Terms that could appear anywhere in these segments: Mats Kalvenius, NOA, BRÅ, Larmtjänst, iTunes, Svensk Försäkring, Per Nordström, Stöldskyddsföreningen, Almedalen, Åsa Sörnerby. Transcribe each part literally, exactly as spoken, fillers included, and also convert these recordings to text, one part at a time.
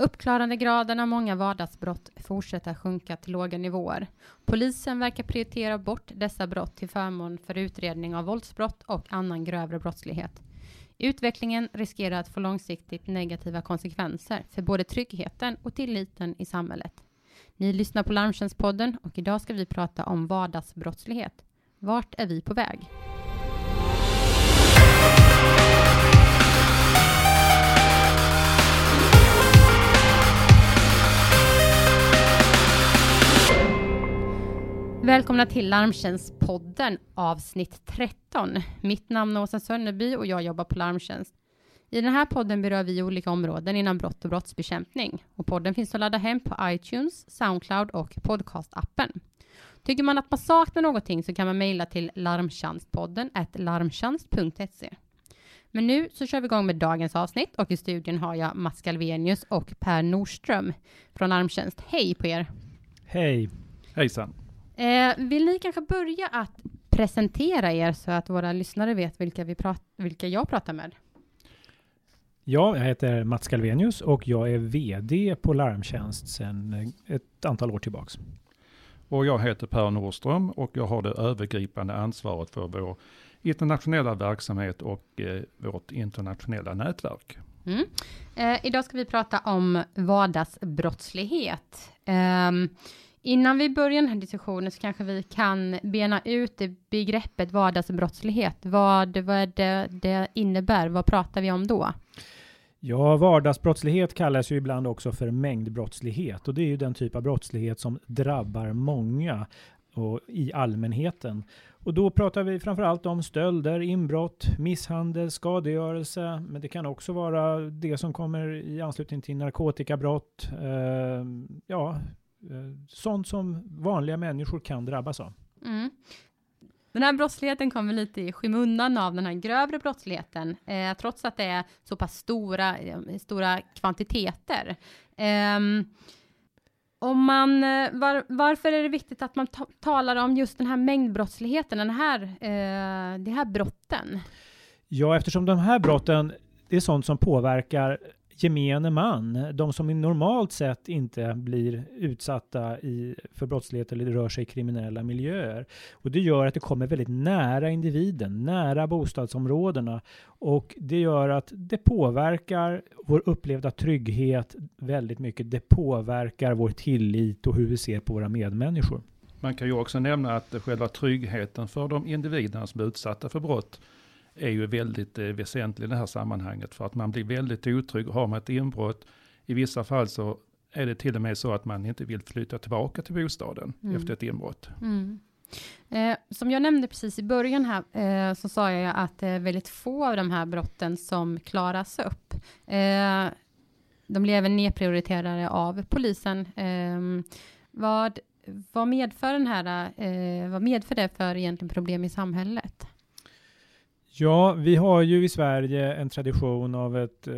Uppklarandegraden av många vardagsbrott fortsätter sjunka till låga nivåer. Polisen verkar prioritera bort dessa brott till förmån för utredning av våldsbrott och annan grövre brottslighet. Utvecklingen riskerar att få långsiktigt negativa konsekvenser för både tryggheten och tilliten i samhället. Ni lyssnar på Larmtjänstpodden och idag ska vi prata om vardagsbrottslighet. Vart är vi på väg? Välkomna till Larmtjänstpodden avsnitt tretton. Mitt namn är Åsa Sörnerby och jag jobbar på Larmtjänst. I den här podden berör vi olika områden inom brott och brottsbekämpning. Och podden finns att ladda hem på iTunes, Soundcloud och podcastappen. Tycker man att man saknar någonting så kan man mejla till larmtjänstpodden snabel-a larmtjänst punkt se. Men nu så kör vi igång med dagens avsnitt och i studion har jag Mats Kalvenius och Per Nordström från Larmtjänst. Hej på er! Hej! Hejsan! Eh, vill ni kanske börja att presentera er så att våra lyssnare vet vilka, vi prat- vilka jag pratar med? Ja, jag heter Mats Kalvenius och jag är vd på Larmtjänst sedan ett antal år tillbaks. Och jag heter Per Nordström och jag har det övergripande ansvaret för vår internationella verksamhet och eh, vårt internationella nätverk. Mm. Eh, idag ska vi prata om vardagsbrottslighet. Eh, Innan vi börjar den här diskussionen så kanske vi kan bena ut det begreppet vardagsbrottslighet. Vad, vad det, det innebär? Vad pratar vi om då? Ja, vardagsbrottslighet kallas ju ibland också för mängdbrottslighet. Och det är ju den typ av brottslighet som drabbar många och i allmänheten. Och då pratar vi framförallt om stölder, inbrott, misshandel, skadegörelse. Men det kan också vara det som kommer i anslutning till narkotikabrott. Eh, ja... sånt som vanliga människor kan drabbas av. Mm. Den här brottsligheten kommer lite i skymundan av den här grövre brottsligheten. Eh, trots att det är så pass stora, stora kvantiteter. Eh, om man, var, varför är det viktigt att man ta- talar om just den här mängdbrottsligheten? Den här, eh, det här brotten? Ja, eftersom de här brotten är sånt som påverkar gemene man, de som normalt sett inte blir utsatta i, för brottslighet eller rör sig i kriminella miljöer. Och det gör att det kommer väldigt nära individen, nära bostadsområdena, och det gör att det påverkar vår upplevda trygghet väldigt mycket. Det påverkar vår tillit och hur vi ser på våra medmänniskor. Man kan ju också nämna att själva tryggheten för de individerna som är utsatta för brott är ju väldigt eh, väsentlig i det här sammanhanget, för att man blir väldigt otrygg. Har man ett inbrott, i vissa fall så är det till och med så att man inte vill flytta tillbaka till bostaden mm. efter ett inbrott. Mm. Eh, som jag nämnde precis i början här eh, så sa jag att det eh, är väldigt få av de här brotten som klaras upp. Eh, de blir även nedprioriterade av polisen. Eh, vad, vad, medför den här, eh, vad medför det för egentligen problem i samhället? Ja, vi har ju i Sverige en tradition av ett eh,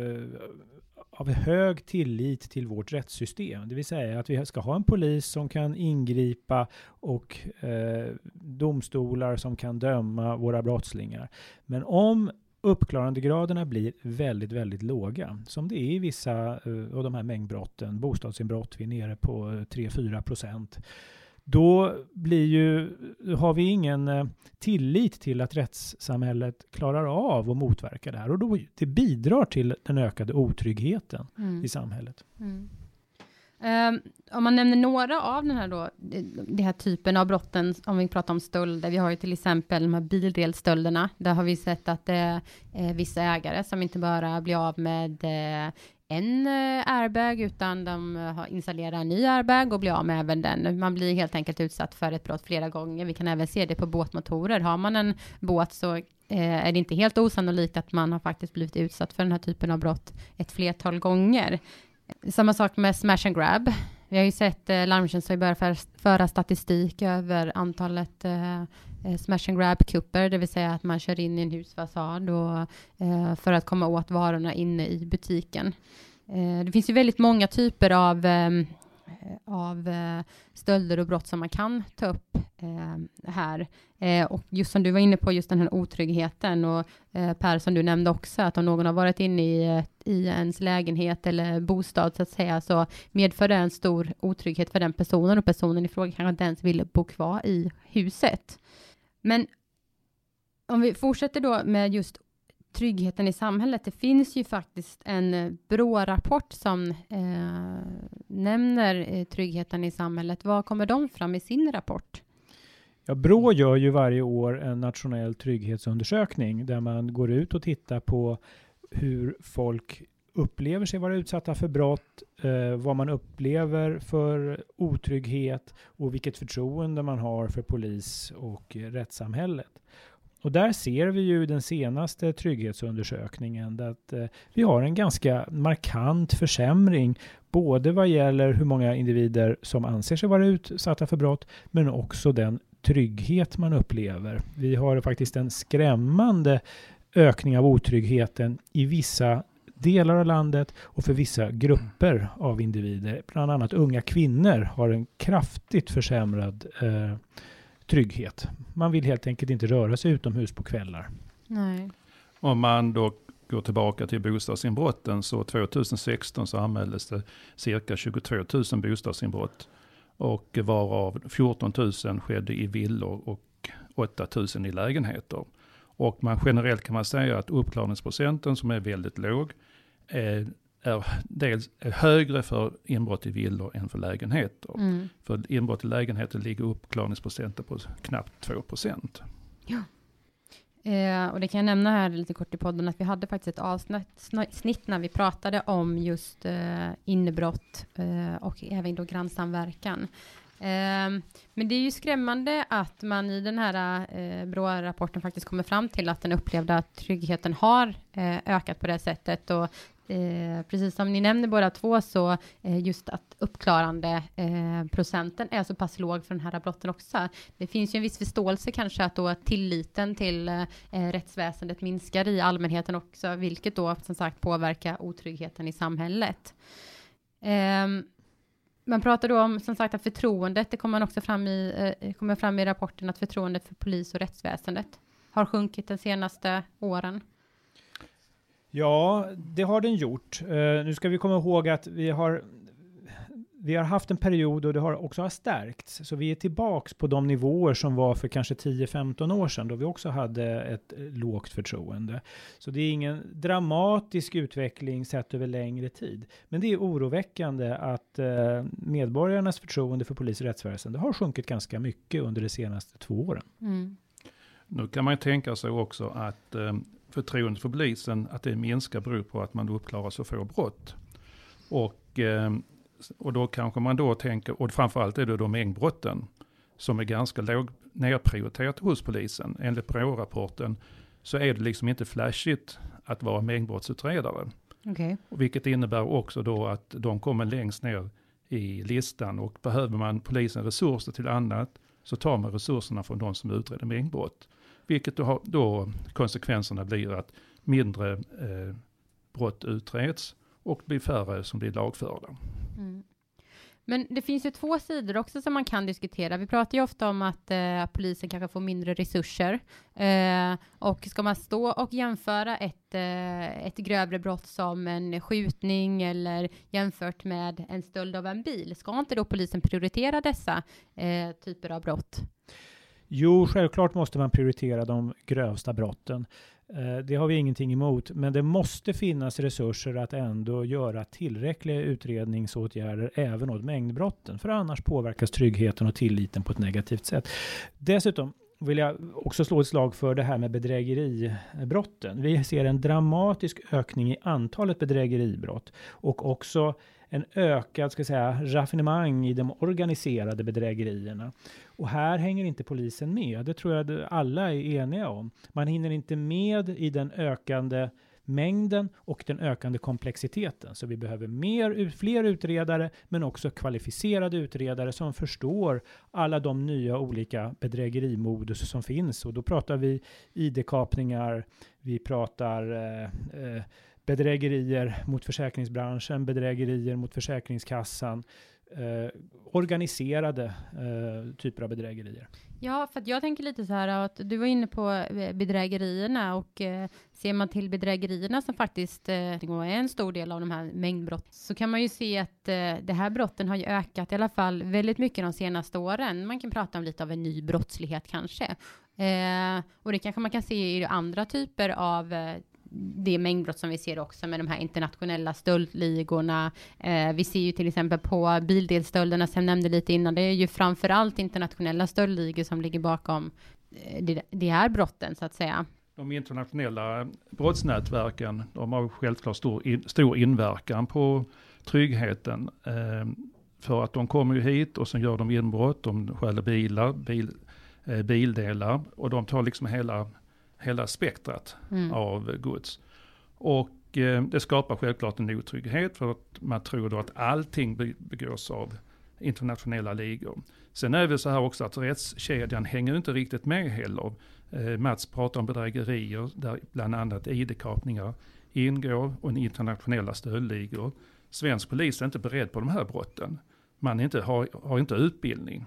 av hög tillit till vårt rättssystem. Det vill säga att vi ska ha en polis som kan ingripa och eh, domstolar som kan döma våra brottslingar. Men om uppklarandegraderna blir väldigt, väldigt låga, som det är i vissa eh, av de här mängdbrotten, bostadsinbrott, vi är nere på tre till fyra procent. Då blir ju, har vi ingen tillit till att rättssamhället klarar av att motverka det här. Och då, det bidrar till den ökade otryggheten mm. i samhället. Mm. Um, om man nämner några av den här, då, den här typen av brotten, om vi pratar om stölder. Vi har ju till exempel de här bildelstölderna. Där har vi sett att det är vissa ägare som inte bara blir av med en airbag, utan de har installerat en ny airbag och blir av med även den. Man blir helt enkelt utsatt för ett brott flera gånger. Vi kan även se det på båtmotorer. Har man en båt så är det inte helt osannolikt att man har faktiskt blivit utsatt för den här typen av brott ett flertal gånger. Samma sak med smash and grab. Vi har ju sett eh, Larmtjänst som börjar för, föra statistik över antalet eh, smash and grab-kupper. Det vill säga att man kör in i en husfasad och, eh, för att komma åt varorna inne i butiken. Eh, det finns ju väldigt många typer av eh, av eh, stölder och brott som man kan ta upp eh, här. Eh, och just som du var inne på, just den här otryggheten, och eh, Per, som du nämnde också, att om någon har varit inne i, i ens lägenhet eller bostad så att säga, så medför det en stor otrygghet för den personen, och personen i fråga kanske inte ens vill bo kvar i huset. Men om vi fortsätter då med just tryggheten i samhället. Det finns ju faktiskt en BRÅ-rapport som eh, nämner eh, tryggheten i samhället. Vad kommer de fram i sin rapport? Ja, BRÅ gör ju varje år en nationell trygghetsundersökning där man går ut och tittar på hur folk upplever sig vara utsatta för brott, eh, vad man upplever för otrygghet och vilket förtroende man har för polis och eh, rättssamhället. Och där ser vi ju den senaste trygghetsundersökningen att eh, vi har en ganska markant försämring, både vad gäller hur många individer som anser sig vara utsatta för brott, men också den trygghet man upplever. Vi har faktiskt en skrämmande ökning av otryggheten i vissa delar av landet och för vissa grupper av individer. Bland annat unga kvinnor har en kraftigt försämrad eh, trygghet. Man vill helt enkelt inte röra sig utomhus på kvällar. Nej. Om man då går tillbaka till bostadsinbrotten, så tjugohundrasexton så anmäldes det cirka tjugotvåtusen bostadsinbrott, och varav fjortontusen skedde i villor och åttatusen i lägenheter. Och man, generellt kan man säga att uppklarningsprocenten, som är väldigt låg, är, är dels är högre för inbrott i villor än för lägenheter. Mm. För inbrott i lägenheter ligger uppklarningsprocenten på knappt två procent. Ja. Eh, och det kan jag nämna här lite kort i podden, att vi hade faktiskt ett avsnitt när vi pratade om just eh, inbrott eh, och även då grannsamverkan. Men det är ju skrämmande att man i den här eh, BRÅ-rapporten faktiskt kommer fram till att den upplevda tryggheten har eh, ökat på det sättet. Och eh, precis som ni nämnde båda två, så eh, just att uppklarande eh, procenten är så pass låg för den här brotten också. Det finns ju en viss förståelse kanske att då tilliten till eh, rättsväsendet minskar i allmänheten också, vilket då som sagt påverkar otryggheten i samhället. Eh, Man pratar då om, som sagt, att förtroendet, det kommer också fram i, eh, kommer fram i rapporten, att förtroendet för polis och rättsväsendet har sjunkit de senaste åren. Ja, det har den gjort. Eh, nu ska vi komma ihåg att vi har, vi har haft en period, och det har också har stärkts. Så vi är tillbaks på de nivåer som var för kanske tio femton år sedan, då vi också hade ett lågt förtroende. Så det är ingen dramatisk utveckling sett över längre tid. Men det är oroväckande att eh, medborgarnas förtroende för polis och rättsväsende har sjunkit ganska mycket under de senaste två åren. Mm. Nu kan man tänka sig också att eh, förtroendet för polisen, att det minskar, beror på att man uppklarar så få brott. Och... Eh, Och då kanske man då tänker, och framförallt är det då mängdbrotten som är ganska låg nedprioriterat hos polisen. Enligt BRÅ-rapporten så är det liksom inte flashigt att vara mängdbrottsutredare. Okay. Vilket innebär också då att de kommer längst ner i listan, och behöver man polisen resurser till annat så tar man resurserna från de som utreder mängdbrott. Vilket då, då konsekvenserna blir att mindre eh, brott utreds. Och blir färre som blir lagförda. Mm. Men det finns ju två sidor också som man kan diskutera. Vi pratar ju ofta om att eh, polisen kanske får mindre resurser. Eh, och ska man stå och jämföra ett, eh, ett grövre brott som en skjutning eller jämfört med en stöld av en bil, ska inte då polisen prioritera dessa eh, typer av brott? Jo, självklart måste man prioritera de grövsta brotten. Det har vi ingenting emot, men det måste finnas resurser att ändå göra tillräckliga utredningsåtgärder även åt mängdbrotten, för annars påverkas tryggheten och tilliten på ett negativt sätt. Dessutom vill jag också slå ett slag för det här med bedrägeribrotten. Vi ser en dramatisk ökning i antalet bedrägeribrott, och också en ökad, ska jag säga, raffinemang i de organiserade bedrägerierna. Och här hänger inte polisen med. Det tror jag att alla är eniga om. Man hinner inte med i den ökande mängden och den ökande komplexiteten. Så vi behöver mer, fler utredare, men också kvalificerade utredare som förstår alla de nya olika bedrägerimodus som finns. Och då pratar vi I D-kapningar, vi pratar eh, eh, bedrägerier mot försäkringsbranschen, bedrägerier mot Försäkringskassan, eh, organiserade eh, typer av bedrägerier. Ja, för att jag tänker lite så här att du var inne på bedrägerierna, och eh, ser man till bedrägerierna som faktiskt eh, är en stor del av de här mängdbrott, så kan man ju se att eh, det här brotten har ju ökat i alla fall väldigt mycket de senaste åren. Man kan prata om lite av en ny brottslighet kanske. Eh, och det kanske man kan se i andra typer av eh, det mängdbrott som vi ser också med de här internationella stöldligorna. Eh, vi ser ju till exempel på bildelstölderna som jag nämnde lite innan. Det är ju framförallt internationella stöldligor som ligger bakom de, de här brotten så att säga. De internationella brottsnätverken, de har självklart stor, in, stor inverkan på tryggheten. Eh, för att de kommer ju hit och sen gör de inbrott, de stjäler bilar, bil, eh, bildelar, och de tar liksom hela... hela spektrat mm. av gods. Och eh, det skapar självklart en otrygghet, för att man tror då att allting begås av internationella ligor. Sen är det så här också att rättskedjan hänger inte riktigt med heller. Eh, Mats pratar om bedrägerier där bland annat I D-kapningar ingår och en internationella stöldligor. Svensk polis är inte beredd på de här brotten. Man inte, har, har inte utbildning.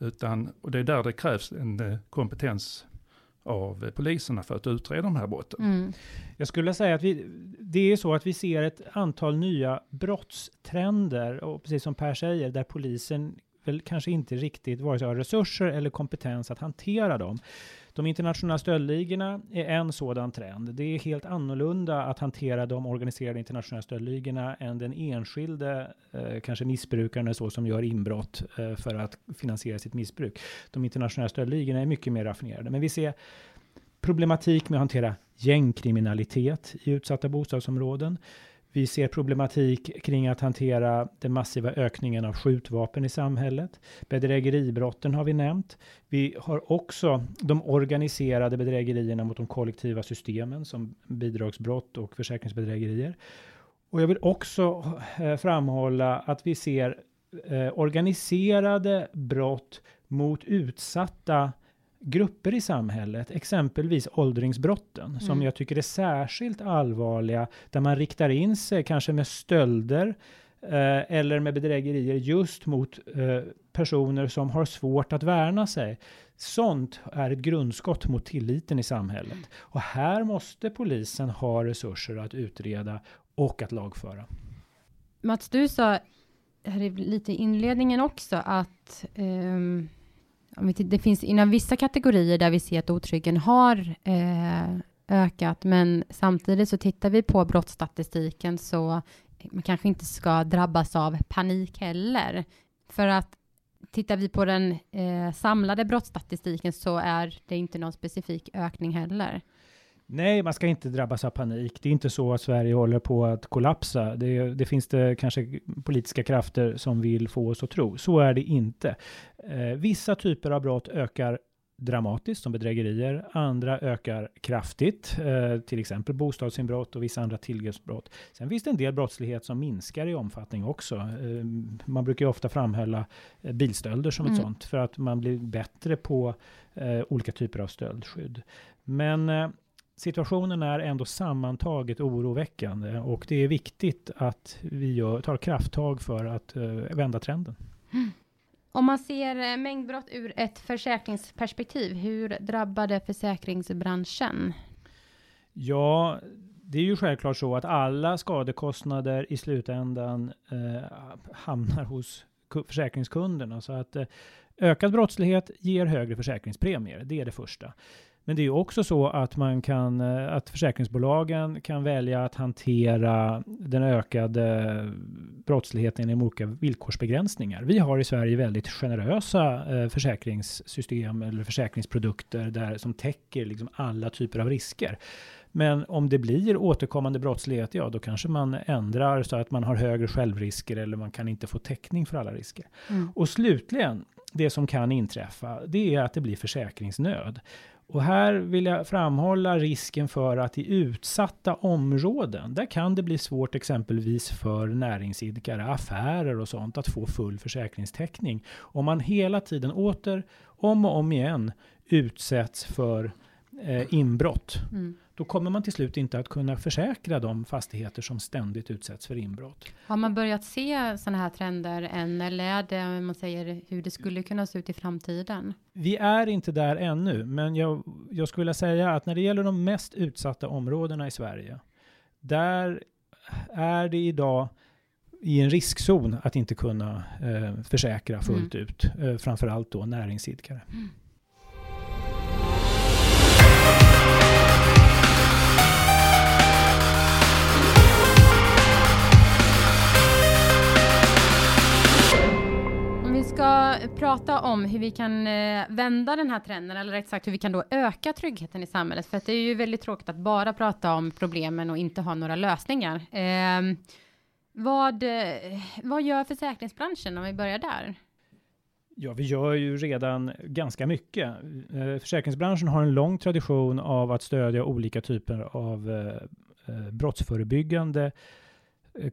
Utan, och det är där det krävs en eh, kompetens av poliserna för att utreda de här brotten. Mm. Jag skulle säga att vi, det är så att vi ser ett antal nya brottstrender, och precis som Per säger, där polisen väl kanske inte riktigt vare sig har resurser eller kompetens att hantera dem. De internationella stöldligorna är en sådan trend. Det är helt annorlunda att hantera de organiserade internationella stöldligorna än den enskilde, eh, kanske missbrukaren så, som gör inbrott eh, för att finansiera sitt missbruk. De internationella stöldligorna är mycket mer raffinerade. Men vi ser problematik med att hantera gängkriminalitet i utsatta bostadsområden. Vi ser problematik kring att hantera den massiva ökningen av skjutvapen i samhället. Bedrägeribrotten har vi nämnt. Vi har också de organiserade bedrägerierna mot de kollektiva systemen som bidragsbrott och försäkringsbedrägerier. Och jag vill också eh, framhålla att vi ser eh, organiserade brott mot utsatta grupper i samhället, exempelvis åldringsbrotten, mm. som jag tycker är särskilt allvarliga, där man riktar in sig kanske med stölder eh, eller med bedrägerier just mot eh, personer som har svårt att värna sig. Sånt är ett grundskott mot tilliten i samhället. Mm. Och här måste polisen ha resurser att utreda och att lagföra. Mats, du sa här är lite i inledningen också att um... det finns inom vissa kategorier där vi ser att otryggen har eh, ökat, men samtidigt så tittar vi på brottsstatistiken, så man kanske inte ska drabbas av panik heller. För att tittar vi på den eh, samlade brottsstatistiken så är det inte någon specifik ökning heller. Nej, man ska inte drabbas av panik. Det är inte så att Sverige håller på att kollapsa. Det, det finns det kanske politiska krafter som vill få oss att tro. Så är det inte. Eh, vissa typer av brott ökar dramatiskt, som bedrägerier. Andra ökar kraftigt, eh, till exempel bostadsinbrott och vissa andra tillgreppsbrott. Sen finns det en del brottslighet som minskar i omfattning också. Eh, man brukar ju ofta framhålla bilstölder som mm. ett sånt, för att man blir bättre på eh, olika typer av stöldskydd. Men... Eh, situationen är ändå sammantaget oroväckande, och det är viktigt att vi gör, tar krafttag för att uh, vända trenden. Om man ser mängdbrott ur ett försäkringsperspektiv, hur drabbade försäkringsbranschen? Ja, det är ju självklart så att alla skadekostnader i slutändan uh, hamnar hos försäkringskunderna. Så att uh, ökad brottslighet ger högre försäkringspremier, det är det första. Men det är ju också så att man kan, att försäkringsbolagen kan välja att hantera den ökade brottsligheten i olika villkorsbegränsningar. Vi har i Sverige väldigt generösa försäkringssystem eller försäkringsprodukter där, som täcker liksom alla typer av risker. Men om det blir återkommande brottslighet, ja, då kanske man ändrar så att man har högre självrisker eller man kan inte få täckning för alla risker. Mm. Och slutligen, det som kan inträffa, det är att det blir försäkringsnöd. Och här vill jag framhålla risken för att i utsatta områden, där kan det bli svårt exempelvis för näringsidkare, affärer och sånt, att få full försäkringstäckning. Om man hela tiden åter, om och om igen, utsätts för eh, inbrott. Mm. Då kommer man till slut inte att kunna försäkra de fastigheter som ständigt utsätts för inbrott. Har man börjat se sådana här trender än, eller är det, man säger, hur det skulle kunna se ut i framtiden? Vi är inte där ännu, men jag, jag skulle säga att när det gäller de mest utsatta områdena i Sverige, där är det idag i en riskzon att inte kunna eh, försäkra fullt mm. ut, eh, framförallt då näringsidkare. Mm. Vi ska prata om hur vi kan vända den här trenden, eller rätt sagt hur vi kan då öka tryggheten i samhället. För att det är ju väldigt tråkigt att bara prata om problemen och inte ha några lösningar. Eh, vad, vad gör försäkringsbranschen om vi börjar där? Ja, vi gör ju redan ganska mycket. Eh, försäkringsbranschen har en lång tradition av att stödja olika typer av eh, brottsförebyggande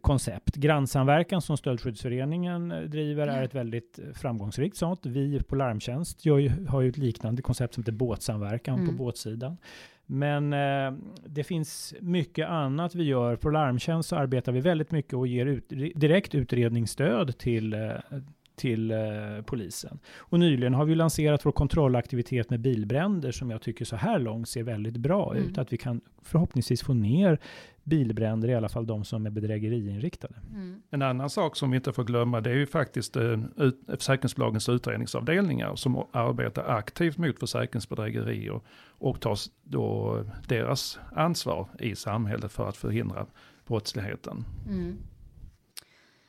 koncept. Grannsamverkan som Stöldskyddsföreningen driver är ett väldigt framgångsrikt sånt. Vi på Larmtjänst gör ju, har ju ett liknande koncept som heter båtsamverkan mm. på båtsidan. Men eh, det finns mycket annat vi gör. På Larmtjänst så arbetar vi väldigt mycket och ger ut, direkt utredningsstöd till, eh, till eh, polisen. Och nyligen har vi lanserat vår kontrollaktivitet med bilbränder som jag tycker så här långt ser väldigt bra mm. ut. Att vi kan förhoppningsvis få ner bilbränder, i alla fall de som är bedrägeriinriktade. Mm. En annan sak som vi inte får glömma, det är ju faktiskt ut, försäkringsbolagens utredningsavdelningar som arbetar aktivt mot försäkringsbedrägerier och tar då deras ansvar i samhället för att förhindra brottsligheten. Mm.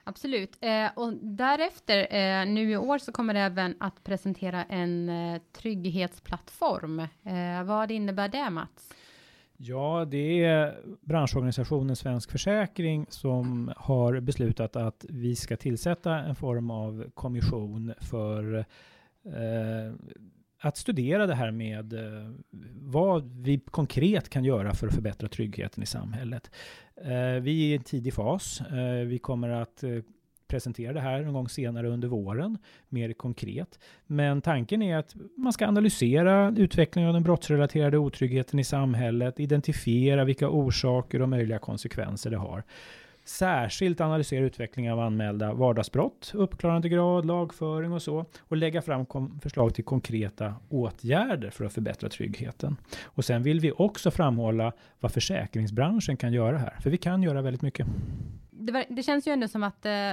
Absolut. Eh, och därefter, eh, nu i år så kommer det även att presentera en eh, trygghetsplattform. Eh, vad innebär det, Mats? Ja, det är branschorganisationen Svensk Försäkring som har beslutat att vi ska tillsätta en form av kommission för eh, att studera det här med eh, vad vi konkret kan göra för att förbättra tryggheten i samhället. Eh, vi är i en tidig fas. Eh, vi kommer att eh, presentera det här någon gång senare under våren, mer konkret. Men tanken är att man ska analysera utvecklingen av den brottsrelaterade otryggheten i samhället, identifiera vilka orsaker och möjliga konsekvenser det har. Särskilt analysera utvecklingen av anmälda vardagsbrott, uppklarandegrad, lagföring och så. Och lägga fram kom- förslag till konkreta åtgärder för att förbättra tryggheten. Och sen vill vi också framhålla vad försäkringsbranschen kan göra här. För vi kan göra väldigt mycket. Det, var, det känns ju ändå som att eh,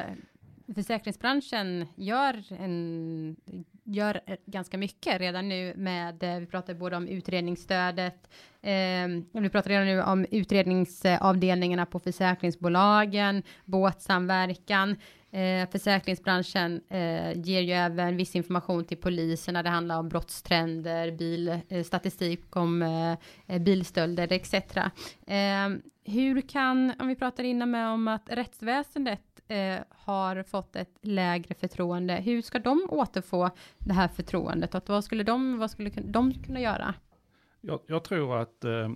försäkringsbranschen gör, en, gör ganska mycket redan nu med, eh, vi pratar både om utredningsstödet, eh, vi pratar redan nu om utredningsavdelningarna på försäkringsbolagen, båtsamverkan. Eh, försäkringsbranschen eh, ger ju även viss information till polisen när det handlar om brottstrender, bil, eh, statistik om eh, bilstölder et cetera. Eh, hur kan, om vi pratar innan med om att rättsväsendet eh, har fått ett lägre förtroende, hur ska de återfå det här förtroendet? Att vad skulle de, vad skulle de kunna göra? Jag, jag tror att eh,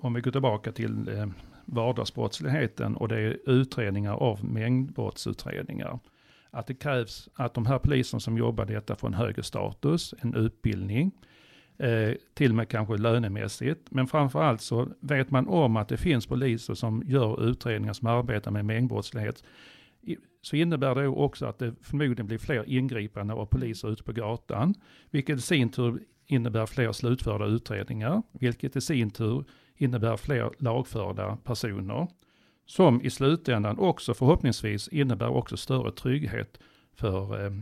om vi går tillbaka till eh, vardagsbrottsligheten och det är utredningar av mängdbrottsutredningar. Att det krävs att de här poliserna som jobbar detta får en högre status, en utbildning, eh, till och med kanske lönemässigt. Men framförallt så vet man om att det finns poliser som gör utredningar som arbetar med mängdbrottslighet. Så innebär det också att det förmodligen blir fler ingripanden av poliser ute på gatan, vilket i sin tur innebär fler slutförda utredningar, vilket i sin tur innebär fler lagförda personer som i slutändan också förhoppningsvis innebär också större trygghet för eh,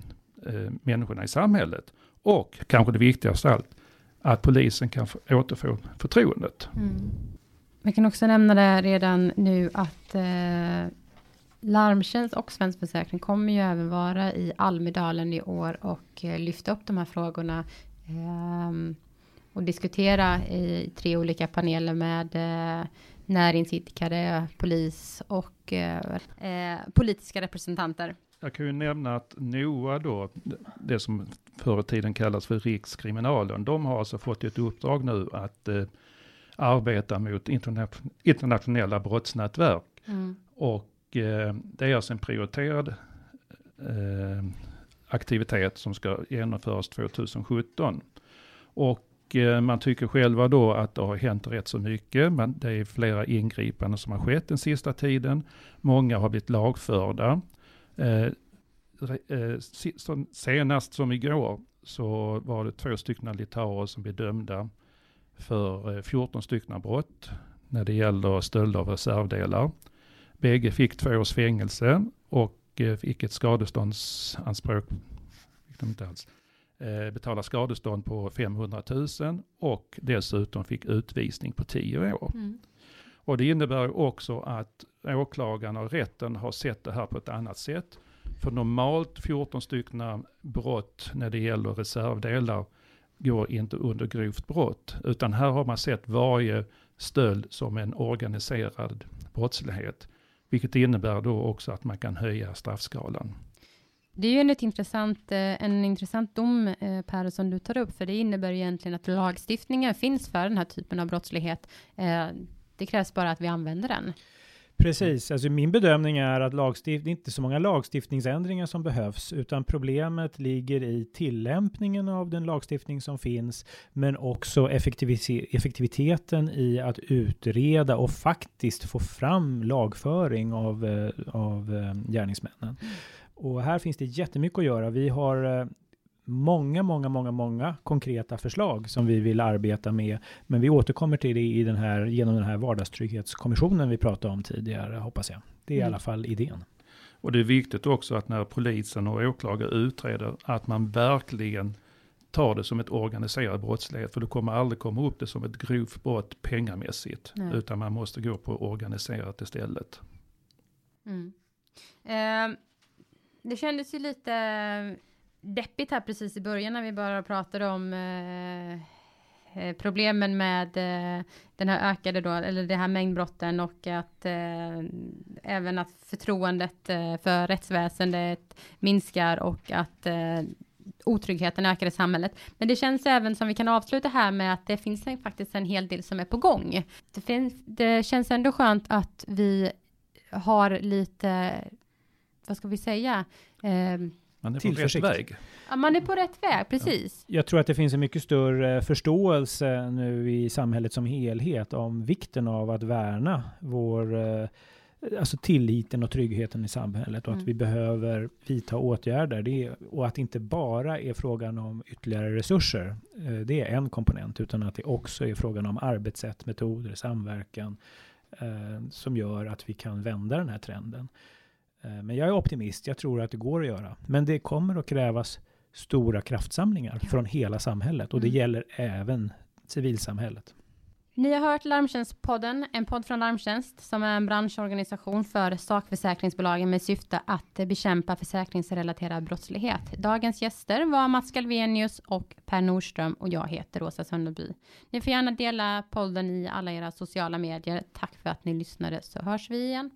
eh, människorna i samhället. Och kanske det viktigaste allt, att polisen kan f- återfå förtroendet. Mm. Vi kan också nämna det redan nu att eh, Larmtjänst och Svensk Försäkring kommer ju även vara i Almedalen i år och eh, lyfta upp de här frågorna. Eh, Och diskutera i tre olika paneler med eh, näringsidkare, polis och eh, politiska representanter. Jag kan ju nämna att N O A då, det som förr i tiden kallas för Rikskriminalen, de har alltså fått ett uppdrag nu att eh, arbeta mot interna- internationella brottsnätverk. Mm. Och eh, det är alltså en prioriterad eh, aktivitet som ska genomföras tjugosjutton. Och man tycker själva då att det har hänt rätt så mycket. Men det är flera ingripanden som har skett den sista tiden. Många har blivit lagförda. Eh, eh, senast som igår så var det två stycken litauer som blev dömda för fjorton stycken brott när det gäller stöld av reservdelar. Bägge fick två års fängelse och fick ett skadeståndsanspråk. Fick de inte alls. Eh, betala skadestånd på femhundratusen och dessutom fick utvisning på tio år. Mm. Och det innebär också att åklagarna och rätten har sett det här på ett annat sätt. För normalt fjorton stycken brott när det gäller reservdelar går inte under grovt brott. Utan här har man sett varje stöld som en organiserad brottslighet. Vilket innebär då också att man kan höja straffskalan. Det är ju en intressant, en intressant dom, Per, som du tar upp. För det innebär egentligen att lagstiftningen finns för den här typen av brottslighet. Det krävs bara att vi använder den. Precis. Alltså min bedömning är att lagstift- det är inte så många lagstiftningsändringar som behövs. Utan problemet ligger i tillämpningen av den lagstiftning som finns. Men också effektivis- effektiviteten i att utreda och faktiskt få fram lagföring av, av gärningsmännen. Och här finns det jättemycket att göra. Vi har många, många, många, många konkreta förslag som vi vill arbeta med. Men vi återkommer till det i den här, genom den här vardagstrygghetskommissionen vi pratade om tidigare, hoppas jag. Det är mm. i alla fall idén. Och det är viktigt också att när polisen och åklagare utreder att man verkligen tar det som ett organiserat brottslighet. För du kommer aldrig komma upp det som ett grovt brott pengamässigt. Nej. Utan man måste gå på organiserat istället. Mm. Uh. Det kändes ju lite deppigt här precis i början när vi bara pratade om eh, problemen med eh, den här ökade då, eller det här mängdbrotten, och att eh, även att förtroendet eh, för rättsväsendet minskar och att eh, otryggheten ökar i samhället. Men det känns även som vi kan avsluta här med att det finns faktiskt en hel del som är på gång. Det, finns, det känns ändå skönt att vi har lite... Vad ska vi säga? Eh, man är på rätt väg. Ja, man är på rätt väg, precis. Ja. Jag tror att det finns en mycket större förståelse nu i samhället som helhet om vikten av att värna vår, eh, alltså tilliten och tryggheten i samhället, och mm. att vi behöver vidta åtgärder. Det är, och att det inte bara är frågan om ytterligare resurser. Eh, det är en komponent, utan att det också är frågan om arbetssätt, metoder, samverkan eh, som gör att vi kan vända den här trenden. Men jag är optimist, jag tror att det går att göra. Men det kommer att krävas stora kraftsamlingar från hela samhället. Och det mm. gäller även civilsamhället. Ni har hört Larmtjänstpodden, en podd från Larmtjänst som är en branschorganisation för sakförsäkringsbolagen med syfte att bekämpa försäkringsrelaterad brottslighet. Dagens gäster var Mats Kalvenius och Per Nordström, och jag heter Åsa Sörnerby. Ni får gärna dela podden i alla era sociala medier. Tack för att ni lyssnade, så hörs vi igen.